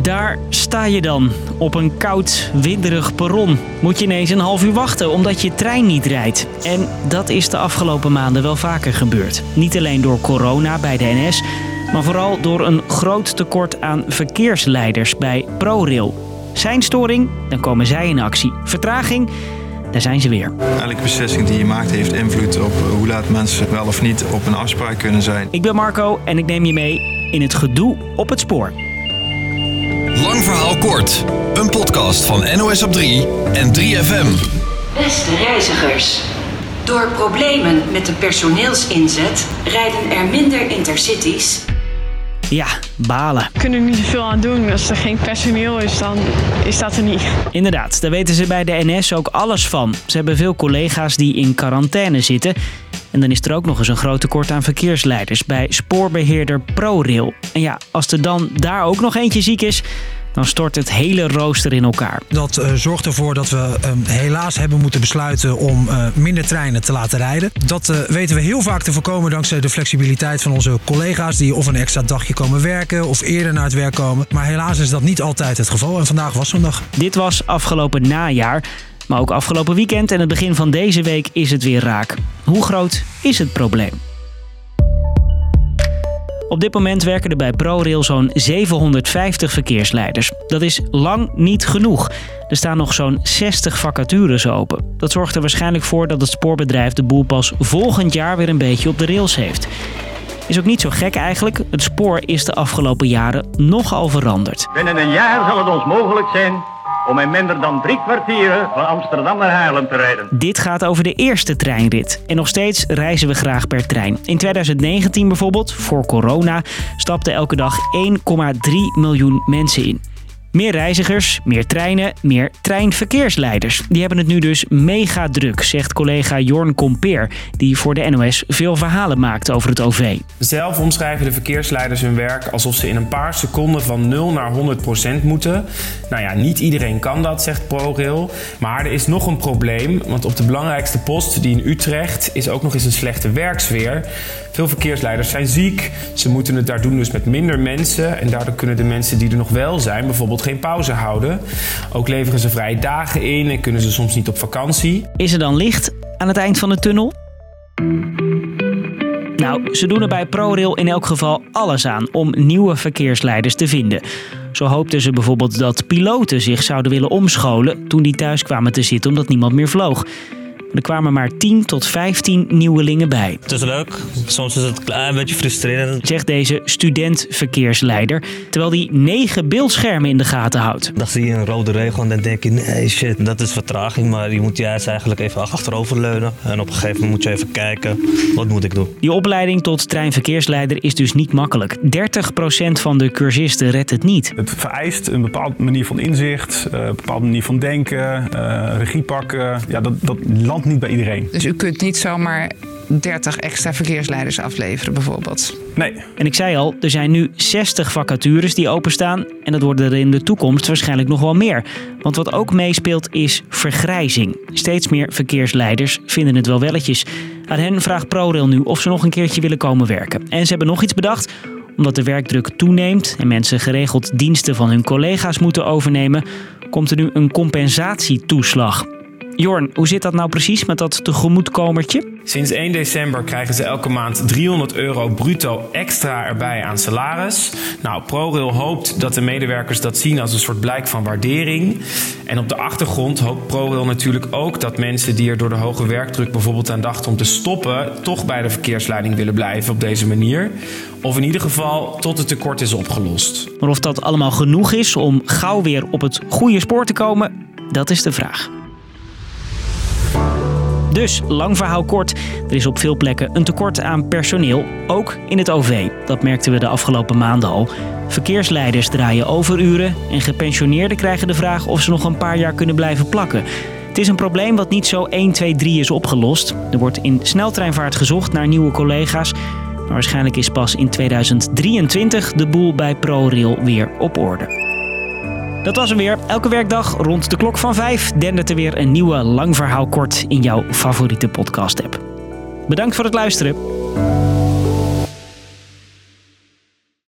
Daar sta je dan, op een koud, winderig perron. Moet je ineens een half uur wachten omdat je trein niet rijdt. En dat is de afgelopen maanden wel vaker gebeurd. Niet alleen door corona bij de NS, maar vooral door een groot tekort aan verkeersleiders bij ProRail. Zijn storing, dan komen zij in actie. Vertraging, daar zijn ze weer. Elke beslissing die je maakt heeft invloed op hoe laat mensen wel of niet op een afspraak kunnen zijn. Ik ben Marco en ik neem je mee in het gedoe op het spoor. Lang verhaal kort. Een podcast van NOS op 3 en 3FM. Beste reizigers. Door problemen met de personeelsinzet rijden er minder intercities. Ja, balen. We kunnen er niet zoveel aan doen. Als er geen personeel is, dan is dat er niet. Inderdaad, daar weten ze bij de NS ook alles van. Ze hebben veel collega's die in quarantaine zitten. En dan is er ook nog eens een groot tekort aan verkeersleiders bij spoorbeheerder ProRail. En ja, als er dan daar ook nog eentje ziek is, dan stort het hele rooster in elkaar. Dat zorgt ervoor dat we helaas hebben moeten besluiten om minder treinen te laten rijden. Dat weten we heel vaak te voorkomen dankzij de flexibiliteit van onze collega's die of een extra dagje komen werken of eerder naar het werk komen. Maar helaas is dat niet altijd het geval en vandaag was zo'n dag. Dit was afgelopen najaar. Maar ook afgelopen weekend en het begin van deze week is het weer raak. Hoe groot is het probleem? Op dit moment werken er bij ProRail zo'n 750 verkeersleiders. Dat is lang niet genoeg. Er staan nog zo'n 60 vacatures open. Dat zorgt er waarschijnlijk voor dat het spoorbedrijf de boel pas volgend jaar weer een beetje op de rails heeft. Is ook niet zo gek eigenlijk. Het spoor is de afgelopen jaren nogal veranderd. Binnen een jaar zal het ons mogelijk zijn om in minder dan 3 kwartieren van Amsterdam naar Haarlem te rijden. Dit gaat over de eerste treinrit. En nog steeds reizen we graag per trein. In 2019 bijvoorbeeld, voor corona, stapten elke dag 1,3 miljoen mensen in. Meer reizigers, meer treinen, meer treinverkeersleiders. Die hebben het nu dus mega druk, zegt collega Jorn Compeer, die voor de NOS veel verhalen maakt over het OV. Zelf omschrijven de verkeersleiders hun werk alsof ze in een paar seconden van 0 naar 100% moeten. Nou ja, niet iedereen kan dat, zegt ProRail. Maar er is nog een probleem, want op de belangrijkste post, die in Utrecht, is ook nog eens een slechte werksfeer. Veel verkeersleiders zijn ziek, ze moeten het daar doen dus met minder mensen en daardoor kunnen de mensen die er nog wel zijn bijvoorbeeld geen pauze houden. Ook leveren ze vrije dagen in en kunnen ze soms niet op vakantie. Is er dan licht aan het eind van de tunnel? Nou, ze doen er bij ProRail in elk geval alles aan om nieuwe verkeersleiders te vinden. Zo hoopten ze bijvoorbeeld dat piloten zich zouden willen omscholen toen die thuis kwamen te zitten omdat niemand meer vloog. Er kwamen maar 10 tot 15 nieuwelingen bij. Het is leuk, soms is het een beetje frustrerend, zegt deze studentverkeersleider, terwijl hij 9 beeldschermen in de gaten houdt. Dan zie je een rode regel en dan denk je, nee shit, dat is vertraging, maar je moet juist eigenlijk even achteroverleunen. En op een gegeven moment moet je even kijken, wat moet ik doen? Die opleiding tot treinverkeersleider is dus niet makkelijk. 30% van de cursisten redt het niet. Het vereist een bepaalde manier van inzicht, een bepaalde manier van denken, regie pakken. Ja, dat landt niet bij iedereen. Dus u kunt niet zomaar 30 extra verkeersleiders afleveren bijvoorbeeld? Nee. En ik zei al, er zijn nu 60 vacatures die openstaan en dat worden er in de toekomst waarschijnlijk nog wel meer. Want wat ook meespeelt is vergrijzing. Steeds meer verkeersleiders vinden het wel welletjes. Aan hen vraagt ProRail nu of ze nog een keertje willen komen werken. En ze hebben nog iets bedacht. Omdat de werkdruk toeneemt en mensen geregeld diensten van hun collega's moeten overnemen, komt er nu een compensatietoeslag. Jorn, hoe zit dat nou precies met dat tegemoetkomertje? Sinds 1 december krijgen ze elke maand €300 bruto extra erbij aan salaris. Nou, ProRail hoopt dat de medewerkers dat zien als een soort blijk van waardering. En op de achtergrond hoopt ProRail natuurlijk ook dat mensen die er door de hoge werkdruk bijvoorbeeld aan dachten om te stoppen, toch bij de verkeersleiding willen blijven op deze manier. Of in ieder geval tot het tekort is opgelost. Maar of dat allemaal genoeg is om gauw weer op het goede spoor te komen, dat is de vraag. Dus, lang verhaal kort, er is op veel plekken een tekort aan personeel, ook in het OV. Dat merkten we de afgelopen maanden al. Verkeersleiders draaien overuren en gepensioneerden krijgen de vraag of ze nog een paar jaar kunnen blijven plakken. Het is een probleem wat niet zo 1, 2, 3 is opgelost. Er wordt in sneltreinvaart gezocht naar nieuwe collega's. Maar waarschijnlijk is pas in 2023 de boel bij ProRail weer op orde. Dat was hem weer. Elke werkdag rond de klok van 5 dendert er weer een nieuwe Lang Verhaal Kort in jouw favoriete podcast-app. Bedankt voor het luisteren.